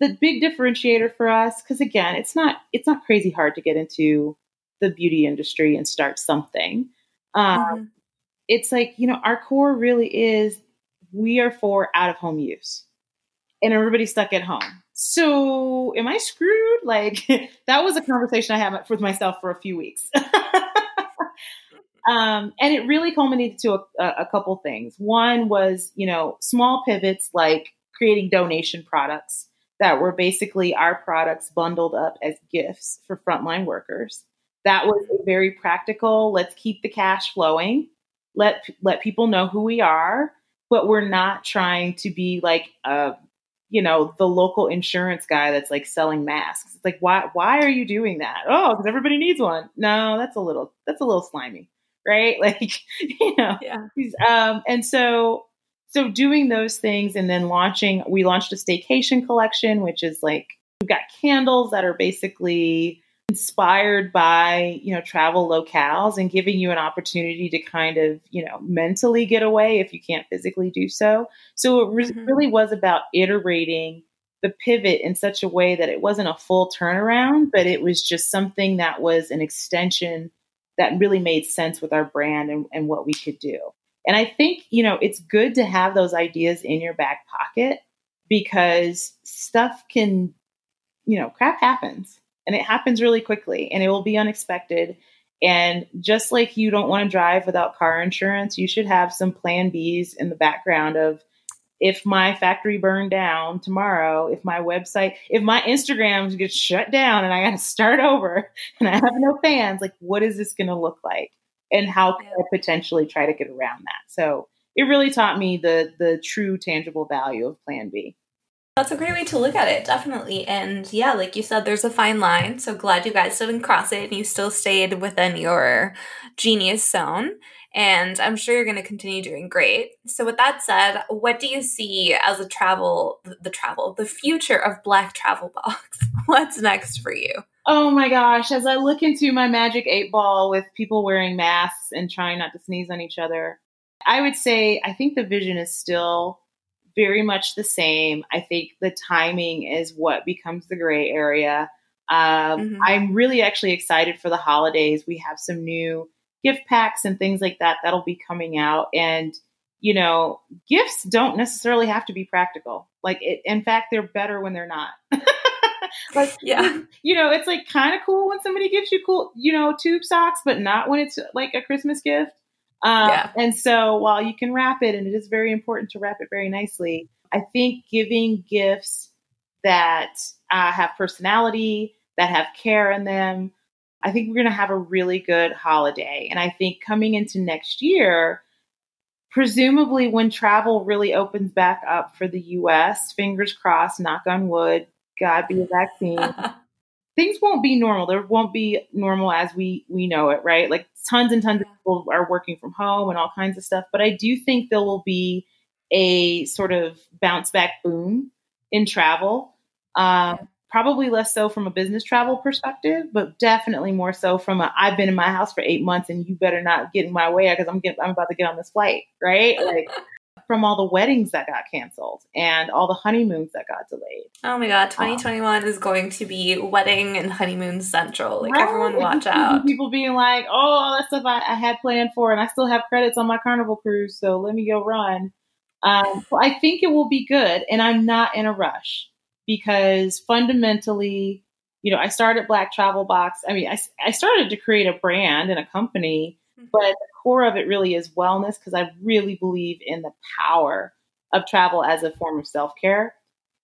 the big differentiator for us, because again, it's not, it's not crazy hard to get into the beauty industry and start something. Um, mm-hmm. It's like, you know, our core really is, we are for out of home use and everybody's stuck at home. So am I screwed? Like that was a conversation I had with myself for a few weeks. Um, and it really culminated to a, a couple things. One was, you know, small pivots, like creating donation products that were basically our products bundled up as gifts for frontline workers. That was a very practical, let's keep the cash flowing. Let, let people know who we are, but we're not trying to be like, uh, you know, the local insurance guy that's like selling masks. It's like, why, why are you doing that? Oh, because everybody needs one. No, that's a little, that's a little slimy. Right. Like, you know, yeah. um, and so, so doing those things and then launching, we launched a staycation collection, which is like, we've got candles that are basically inspired by, you know, travel locales and giving you an opportunity to kind of, you know, mentally get away if you can't physically do so. So it re- mm-hmm. really was about iterating the pivot in such a way that it wasn't a full turnaround, but it was just something that was an extension that really made sense with our brand and, and what we could do. And I think, you know, it's good to have those ideas in your back pocket because stuff can, you know, crap happens and it happens really quickly and it will be unexpected. And just like you don't want to drive without car insurance, you should have some plan B's in the background of, if my factory burned down tomorrow, if my website, if my Instagram gets shut down and I got to start over and I have no fans, like what is this going to look like and how can I potentially try to get around that? So it really taught me the, the true tangible value of plan B. That's a great way to look at it. Definitely. And yeah, like you said, there's a fine line. So glad you guys didn't cross it and you still stayed within your genius zone. And I'm sure you're going to continue doing great. So with that said, what do you see as a travel, the travel, the future of Black Travel Box? What's next for you? Oh my gosh. As I look into my magic eight ball with people wearing masks and trying not to sneeze on each other, I would say, I think the vision is still very much the same. I think the timing is what becomes the gray area. Um, mm-hmm. I'm really actually excited for the holidays. We have some new gift packs and things like that, that'll be coming out. And, you know, gifts don't necessarily have to be practical. Like, it, in fact, they're better when they're not. Like, yeah, you know, it's like kind of cool when somebody gives you cool, you know, tube socks, but not when it's like a Christmas gift. Um, yeah. And so while you can wrap it, and it is very important to wrap it very nicely, I think giving gifts that uh, have personality, that have care in them, I think we're going to have a really good holiday. And I think coming into next year, presumably when travel really opens back up for the U S, fingers crossed, knock on wood, God be a vaccine, things won't be normal. There won't be normal as we, we know it, right? Like tons and tons of people are working from home and all kinds of stuff. But I do think there will be a sort of bounce back boom in travel. Um, Probably less so from a business travel perspective, but definitely more so from a, I've been in my house for eight months and you better not get in my way because I'm getting, I'm about to get on this flight, right? Like from all the weddings that got canceled and all the honeymoons that got delayed. Oh my God, twenty twenty-one um, is going to be wedding and honeymoon central. Like right? Everyone watch out. People being like, oh, all that stuff I, I had planned for and I still have credits on my Carnival cruise, so let me go run. Um, so I think it will be good and I'm not in a rush. Because fundamentally, you know, I started Black Travel Box. I mean, I, I started to create a brand and a company, mm-hmm. but the core of it really is wellness because I really believe in the power of travel as a form of self-care.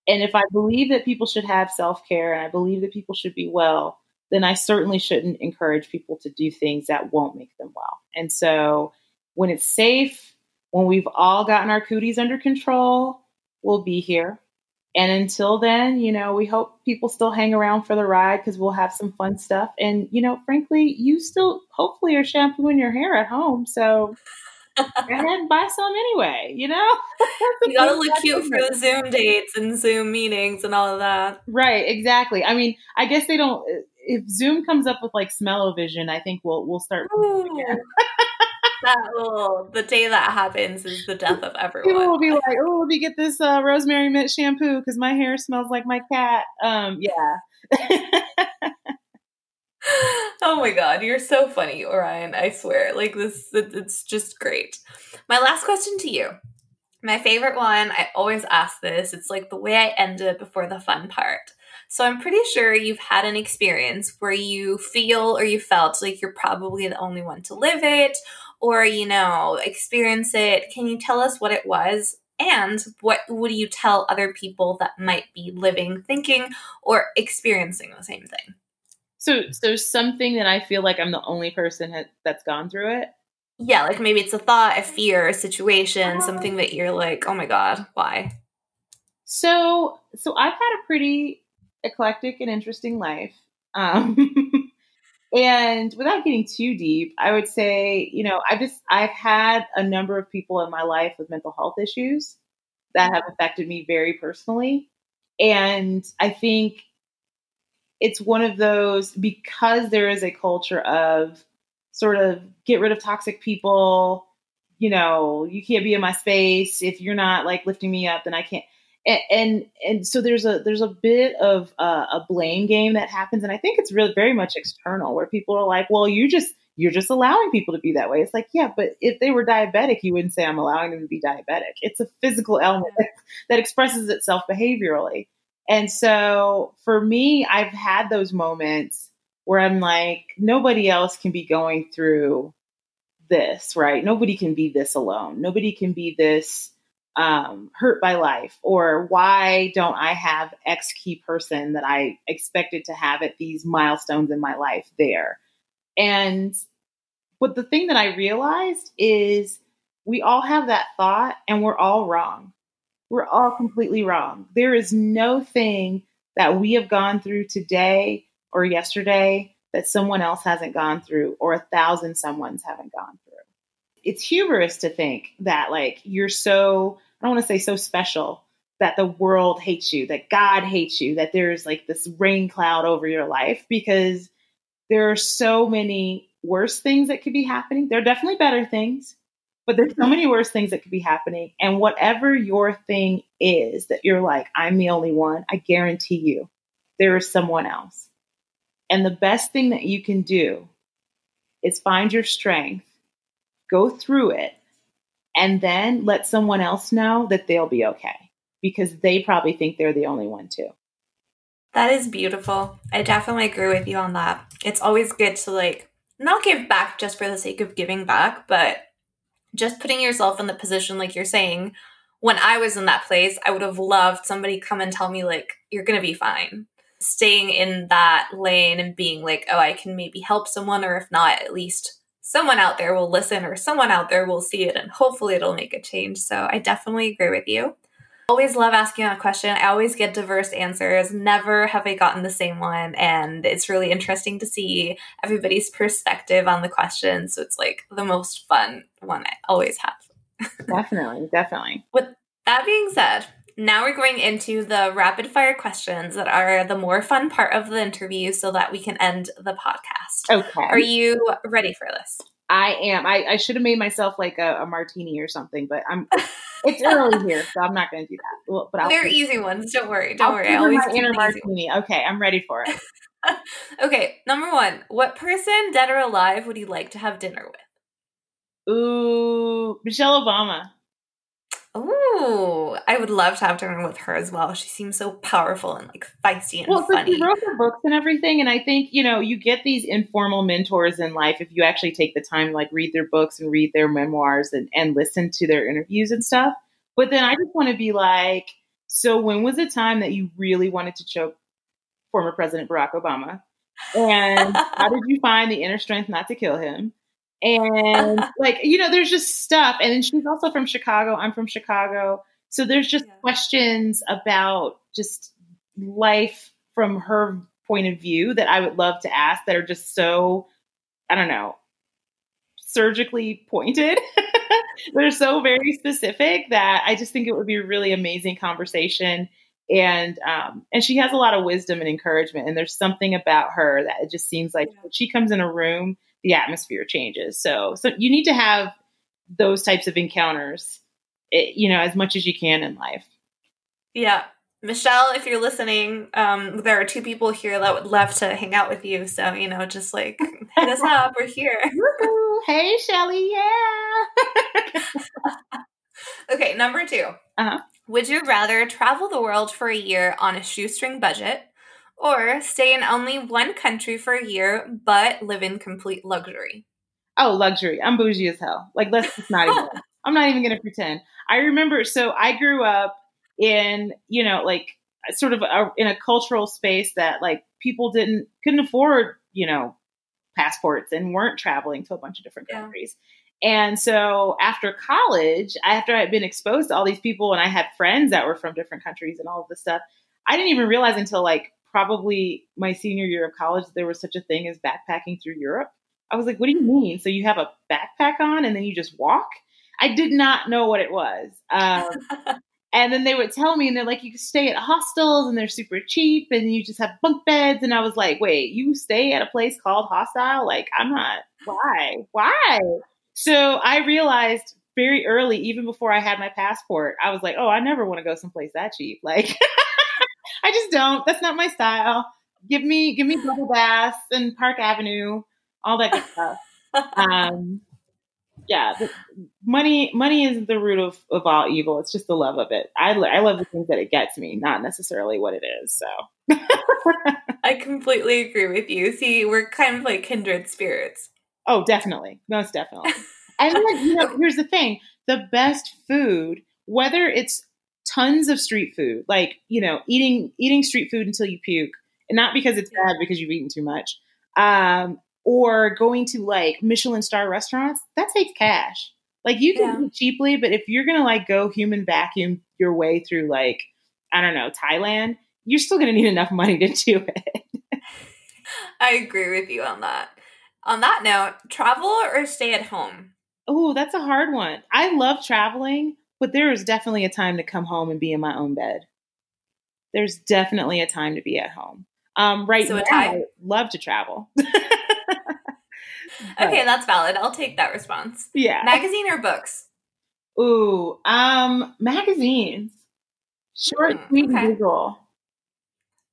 And if I believe that people should have self-care and I believe that people should be well, then I certainly shouldn't encourage people to do things that won't make them well. And so when it's safe, when we've all gotten our cooties under control, we'll be here. And until then, you know, we hope people still hang around for the ride because we'll have some fun stuff. And, you know, frankly, you still hopefully are shampooing your hair at home. So and then buy some anyway, you know? You gotta look cute for the Zoom dates and Zoom meetings and all of that. Right, exactly. I mean, I guess they don't, if Zoom comes up with like smell-o-vision, I think we'll we'll start. That will, the day that happens is the death of everyone. People will be like, oh, let me get this uh, rosemary mint shampoo because my hair smells like my cat. Um, yeah. Oh my God, you're so funny, Orion. I swear, like this, it, it's just great. My last question to you, my favorite one. I always ask this. It's like the way I end it before the fun part. So I'm pretty sure you've had an experience where you feel or you felt like you're probably the only one to live it, or, you know, experience it. Can you tell us what it was? And what would you tell other people that might be living, thinking, or experiencing the same thing? So there's so something that I feel like I'm the only person ha- that's gone through it? Yeah, like maybe it's a thought, a fear, a situation, um, something that you're like, oh my God, why? So so I've had a pretty eclectic and interesting life. Um, and without getting too deep, I would say, you know, I just, I've had a number of people in my life with mental health issues that have affected me very personally. And I think it's one of those, because there is a culture of sort of get rid of toxic people, you know, you can't be in my space. If you're not like lifting me up, then I can't. And, and, and so there's a, there's a bit of uh, a blame game that happens. And I think it's really very much external where people are like, well, you just, you're just allowing people to be that way. It's like, yeah, but if they were diabetic, you wouldn't say I'm allowing them to be diabetic. It's a physical element that, that expresses itself behaviorally. And so for me, I've had those moments where I'm like, nobody else can be going through this, right? Nobody can be this alone. Nobody can be this um, hurt by life. Or why don't I have X key person that I expected to have at these milestones in my life there? And but the thing that I realized is we all have that thought and we're all wrong. We're all completely wrong. There is no thing that we have gone through today or yesterday that someone else hasn't gone through or a thousand someone's haven't gone through. It's hubris to think that like you're so, I don't want to say so special that the world hates you, that God hates you, that there's like this rain cloud over your life because there are so many worse things that could be happening. There are definitely better things. But there's so many worse things that could be happening. And whatever your thing is that you're like, I'm the only one, I guarantee you, there is someone else. And the best thing that you can do is find your strength, go through it, and then let someone else know that they'll be okay because they probably think they're the only one too. That is beautiful. I definitely agree with you on that. It's always good to like, not give back just for the sake of giving back, but just putting yourself in the position, like you're saying, when I was in that place, I would have loved somebody come and tell me, like, you're going to be fine. Staying in that lane and being like, oh, I can maybe help someone, or if not, at least someone out there will listen or someone out there will see it and hopefully it'll make a change. So I definitely agree with you. Always love asking that question. I always get diverse answers. Never have I gotten the same one. And it's really interesting to see everybody's perspective on the question. So it's like the most fun one I always have. Definitely. Definitely. With that being said, now we're going into the rapid fire questions that are the more fun part of the interview so that we can end the podcast. Okay. Are you ready for this? I am. I, I should have made myself like a, a martini or something, but I'm. It's early here, so I'm not going to do that. Well, but I'll they're easy ones. Don't worry. Don't I'll worry. I always do inner martini. Okay, I'm ready for it. Okay, number one. What person, dead or alive, would you like to have dinner with? Ooh, Michelle Obama. Ooh, I would love to have dinner with her as well. She seems so powerful and like feisty and well, funny. Well, she wrote her books and everything. And I think, you know, you get these informal mentors in life if you actually take the time to like read their books and read their memoirs and, and listen to their interviews and stuff. But then I just want to be like, so when was the time that you really wanted to choke former President Barack Obama? And how did you find the inner strength not to kill him? And like, you know, there's just stuff. And then she's also from Chicago. I'm from Chicago. So there's just yeah. questions about just life from her point of view that I would love to ask that are just so, I don't know, surgically pointed They're so very specific that I just think it would be a really amazing conversation. And, um, and she has a lot of wisdom and encouragement. And there's something about her that it just seems like when she comes in a room, the atmosphere changes. So, so you need to have those types of encounters, it, you know, as much as you can in life. Yeah. Michelle, if you're listening, um, there are two people here that would love to hang out with you. So, you know, just like, hit us up. We're here. Hey, Shelly. Yeah. Okay. Number two. Uh-huh. Would you rather travel the world for a year on a shoestring budget or stay in only one country for a year but live in complete luxury? Oh, luxury. I'm bougie as hell. Like, let's just not even. I'm not even going to pretend. I remember, so I grew up in, you know, like sort of a, in a cultural space that like people didn't, couldn't afford, you know, passports and weren't traveling to a bunch of different countries. Yeah. And so after college, after I had been exposed to all these people and I had friends that were from different countries and all of this stuff, I didn't even realize until like probably my senior year of college that there was such a thing as backpacking through Europe. I was like, what do you mean? So you have a backpack on and then you just walk? I did not know what it was. Um, and then they would tell me and they're like, you can stay at hostels and they're super cheap and you just have bunk beds. And I was like, wait, you stay at a place called hostel? Like, I'm not, why? Why? So I realized very early, even before I had my passport, I was like, oh, I never want to go someplace that cheap. Like, I just don't. That's not my style. Give me give me bubble baths and Park Avenue, all that good stuff. Um, yeah. The, money money is the root of, of all evil. It's just the love of it. I, I love the things that it gets me, not necessarily what it is. So I completely agree with you. See, we're kind of like kindred spirits. Oh, definitely. Most definitely. And then, you know, here's the thing. The best food, whether it's tons of street food, like, you know, eating eating street food until you puke, and not because it's bad, because you've eaten too much, um, or going to, like, Michelin star restaurants, that takes cash. Like, you can yeah. eat cheaply, but if you're going to, like, go human vacuum your way through, like, I don't know, Thailand, you're still going to need enough money to do it. I agree with you on that. On that note, travel or stay at home? Oh, that's a hard one. I love traveling, but there is definitely a time to come home and be in my own bed. There's definitely a time to be at home. Um, right so now, I love to travel. But, okay, that's valid. I'll take that response. Yeah. Magazine or books? Ooh, um, magazines. Short, mm, sweet, okay. Google.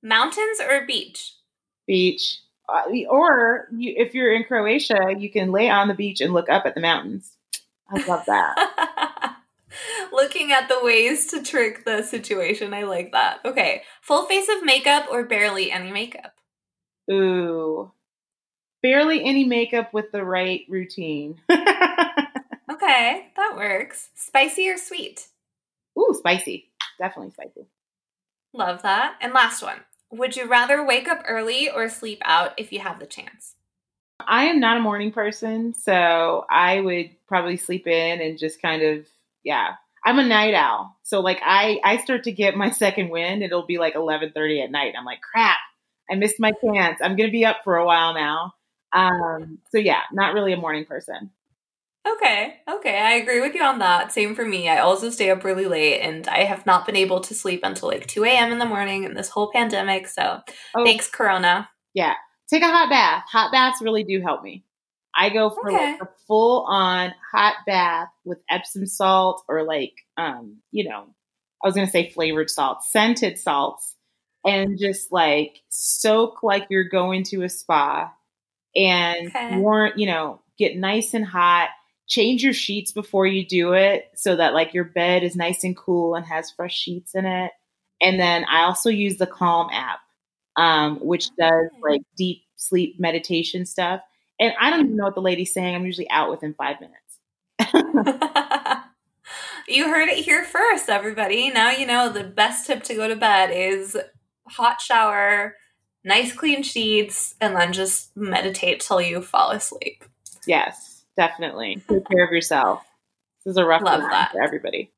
Mountains or beach? Beach. Uh, or you, if you're in Croatia, you can lay on the beach and look up at the mountains. I love that. Looking at the ways to trick the situation. I like that. Okay. Full face of makeup or barely any makeup? Ooh. Barely any makeup with the right routine. Okay. That works. Spicy or sweet? Ooh, spicy. Definitely spicy. Love that. And last one. Would you rather wake up early or sleep out if you have the chance? I am not a morning person, so I would probably sleep in and just kind of, yeah. I'm a night owl. So, like, I, I start to get my second wind. It'll be, like, eleven thirty at night. I'm like, crap, I missed my chance. I'm going to be up for a while now. Um, so, yeah, not really a morning person. Okay. Okay. I agree with you on that. Same for me. I also stay up really late and I have not been able to sleep until like two a.m. in the morning in this whole pandemic. So oh, thanks, Corona. Yeah. Take a hot bath. Hot baths really do help me. I go for okay. like a full on hot bath with Epsom salt or like, um, you know, I was going to say flavored salt, scented salts, and just like soak like you're going to a spa and okay. warm, you know, get nice and hot. Change your sheets before you do it so that like your bed is nice and cool and has fresh sheets in it. And then I also use the Calm app, um, which does like deep sleep meditation stuff. And I don't even know what the lady's saying. I'm usually out within five minutes. You heard it here first, everybody. Now you know the best tip to go to bed is hot shower, nice clean sheets, and then just meditate till you fall asleep. Yes. Definitely. Take care of yourself. This is a rough one for everybody.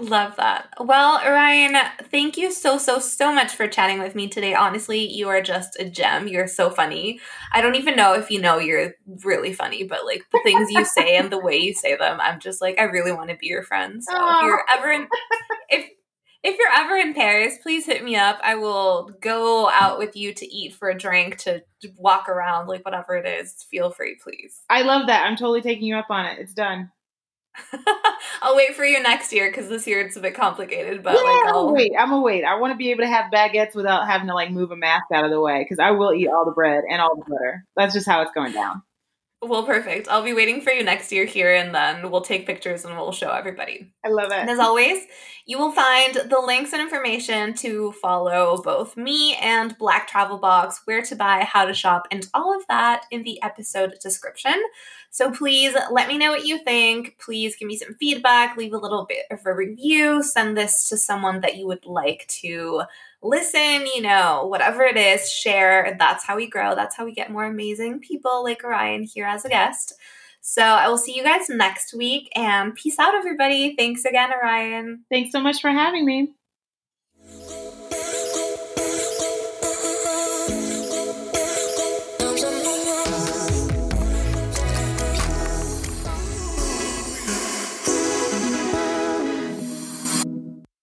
Love that. Well, Orion, thank you so, so, so much for chatting with me today. Honestly, you are just a gem. You're so funny. I don't even know if you know you're really funny, but like the things you say and the way you say them, I'm just like, I really want to be your friend. So Aww. if you're ever in, if if you're ever in Paris, please hit me up. I will go out with you to eat, for a drink, to walk around, like whatever it is. Feel free, please. I love that. I'm totally taking you up on it. It's done. I'll wait for you next year, because this year it's a bit complicated. But yeah, like, I'll wait. I'm gonna wait. I want to be able to have baguettes without having to like move a mask out of the way, because I will eat all the bread and all the butter. That's just how it's going down. Well, perfect. I'll be waiting for you next year here, and then we'll take pictures and we'll show everybody. I love it. And as always, you will find the links and information to follow both me and Black Travel Box, where to buy, how to shop, and all of that in the episode description. So please let me know what you think. Please give me some feedback. Leave a little bit of a review. Send this to someone that you would like to listen, you know, whatever it is, share. That's how we grow. That's how we get more amazing people like Orion here as a guest. So I will see you guys next week, and peace out, everybody. Thanks again, Orion. Thanks so much for having me.